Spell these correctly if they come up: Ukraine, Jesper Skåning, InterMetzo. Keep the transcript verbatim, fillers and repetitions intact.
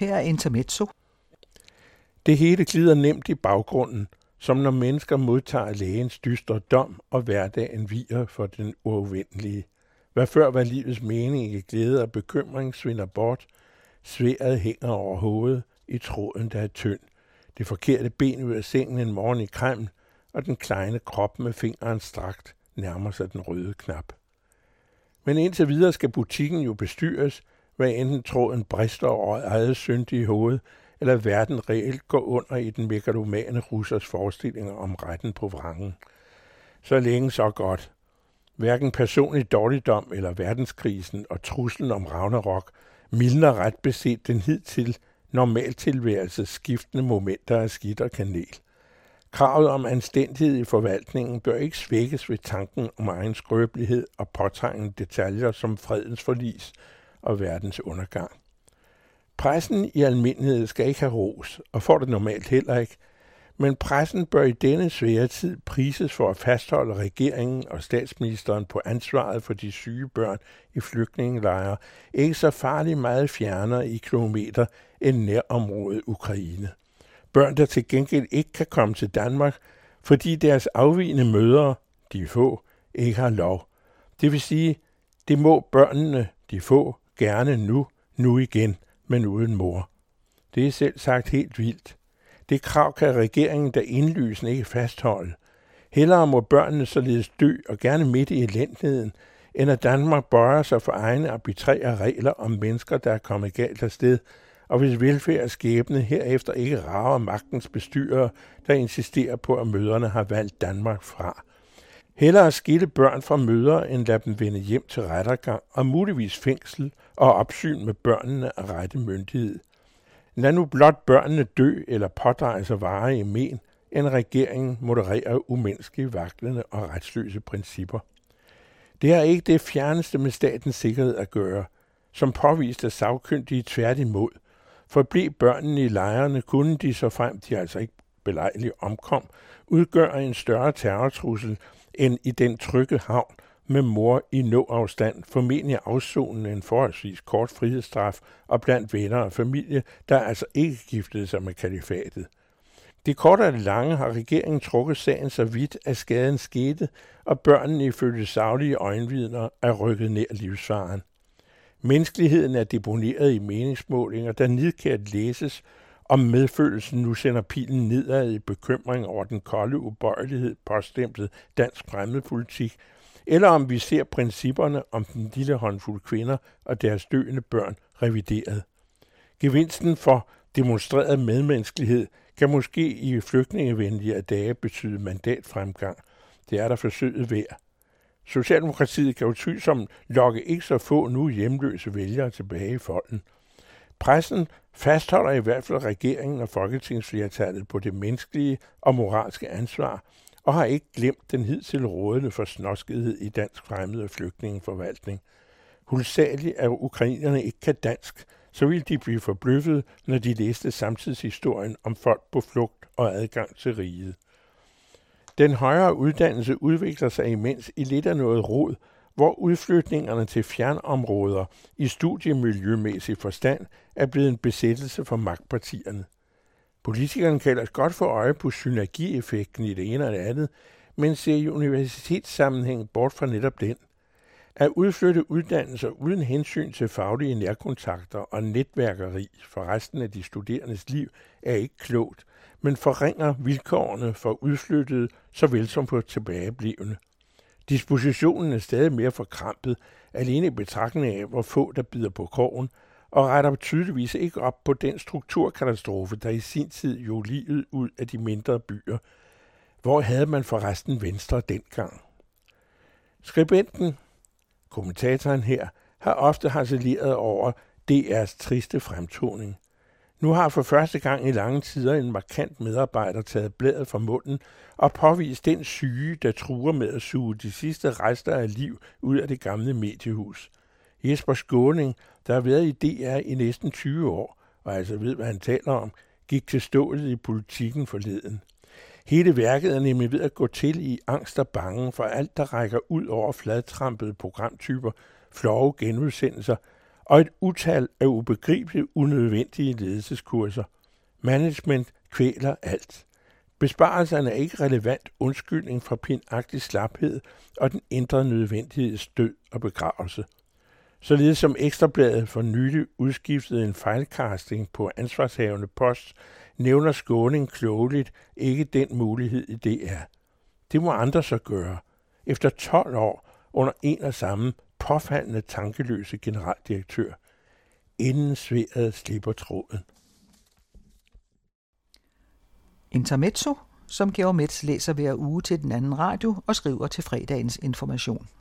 Her er Intermezzo. Det hele glider nemt i baggrunden, som når mennesker modtager lægens dystre dom og hverdagen viger for den uafvendelige. Hvad før var livets mening i glæde og bekymring svinder bort, sværet hænger over hovedet i tråden, der er tynd. Det forkerte ben ud af sengen en morgen i Kreml, og den kleine krop med fingeren strakt nærmer sig den røde knap. Men indtil videre skal butikken jo bestyres, hvad enten tråden brister over eget syndige hoved, eller verden reelt går under i den megalomane russers forestillinger om retten på vrangen. Så længe så godt. Hverken personlig dårligdom eller verdenskrisen og truslen om Ragnarok mildner ret beset den hidtil normaltilværelses skiftende momenter af skidt og kanel. Kravet om anstændighed i forvaltningen bør ikke svækkes ved tanken om egen skrøbelighed og påtrængende detaljer som fredens forlis og verdens undergang. Pressen i almindelighed skal ikke have ros, og får det normalt heller ikke, men pressen bør i denne svære tid prises for at fastholde regeringen og statsministeren på ansvaret for de syge børn i flygtningelejre, ikke så farligt meget fjernere i kilometer end nærområdet Ukraine. Børn, der til gengæld ikke kan komme til Danmark, fordi deres afvigende mødre, de få, ikke har lov. Det vil sige, det må børnene, de få, gerne nu, nu igen, men uden mor. Det er selv sagt helt vildt. Det krav kan regeringen da indlysende ikke fastholde. Hellere må børnene således dø, og gerne midt i elendigheden, end at Danmark bøjer sig for egne arbitrære regler om mennesker, der er kommet galt afsted, og hvis velfærd og skæbne herefter ikke rager magtens bestyrere, der insisterer på, at mødrene har valgt Danmark fra. Hellere skille børn fra mødre, end lade dem vende hjem til rettergang og muligvis fængsel og opsyn med børnene af rette myndighed. Lad nu blot børnene dø eller pådrage sig varige men, end regeringen modererer umenneskelige, vaklende og retsløse principper. Det har ikke det fjerneste med statens sikkerhed at gøre, som påvist af sagkyndige tværtimod. For blev børnene i lejrene, kunne de så frem, de altså ikke belejligt omkom, udgøre en større terrortrussel end i den trygge havn med mor i nåafstand, formentlig afsonende en forholdsvis kort frihedsstraf og blandt venner og familie, der altså ikke giftede sig med kalifatet. Det korte og det lange har regeringen trukket sagen så vidt, at skaden skete, og børnene ifølge saglige øjenvidner er rykket ned livsfaren. Menneskeligheden er deponeret i meningsmålinger, der nidkært læses, om medfølelsen nu sender pilen nedad i bekymring over den kolde ubøjelighed påstemplet dansk fremmedpolitik, eller om vi ser principperne om den lille håndfuld kvinder og deres døende børn revideret. Gevinsten for demonstreret medmenneskelighed kan måske i flygtningevenlige dage betyde mandatfremgang. Det er der forsøget værd. Socialdemokratiet kan utvivlsomt lokke ikke så få nu hjemløse vælgere tilbage i folden. Pressen fastholder i hvert fald regeringen og folketingsflertallet på det menneskelige og moralske ansvar, og har ikke glemt den hidtil rådende for snoskethed i dansk fremmede flygtningeforvaltning. Hulsageligt er ukrainerne ikke kan dansk, så ville de blive forbløffet, når de læste samtidshistorien om folk på flugt og adgang til riget. Den højere uddannelse udvikler sig imens i lidt af noget rod, hvor udflytningerne til fjernområder i studiemiljømæssig forstand er blevet en besættelse for magtpartierne. Politikerne kan ellers godt få øje på synergieffekten i det ene og det andet, men ser i universitetssammenhængen bort fra netop den. At udflytte uddannelser uden hensyn til faglige nærkontakter og netværkeri for resten af de studerendes liv er ikke klogt, men forringer vilkårene for udflyttede såvel som for tilbageblevende. Dispositionen er stadig mere forkrampet, alene i betragtning af, hvor få der bider på krogen, og retter tydeligvis ikke op på den strukturkatastrofe, der i sin tid jo livet ud af de mindre byer. Hvor havde man forresten Venstre dengang? Skribenten, kommentatoren her, har ofte harceleret over D R's triste fremtoning. Nu har for første gang i lange tider en markant medarbejder taget bladet fra munden og påvist den syge, der truer med at suge de sidste rester af liv ud af det gamle mediehus. Jesper Skåning, der har været i D R i næsten tyve år, og altså ved, hvad han taler om, gik til stålet i Politikken forleden. Hele værket er nemlig ved at gå til i angst og bange for alt, der rækker ud over fladtrampede programtyper, flove genudsendelser, og et utal af ubegribeligt unødvendige ledelseskurser. Management kvæler alt. Besparelserne er ikke relevant undskyldning for pinagtig slaphed og den indre nødvendigheds død og begravelse. Således som Ekstrabladet for nylig udskiftede en fejlkasting på ansvarshavende post, nævner Skåning klogeligt ikke den mulighed i D R. Det må andre så gøre. Efter tolv år under en og samme påfaldende tankeløse generaldirektør. Inden sværet slipper tråden. InterMetzo, som Georg Metz læser hver uge til den anden radio og skriver til fredagens information.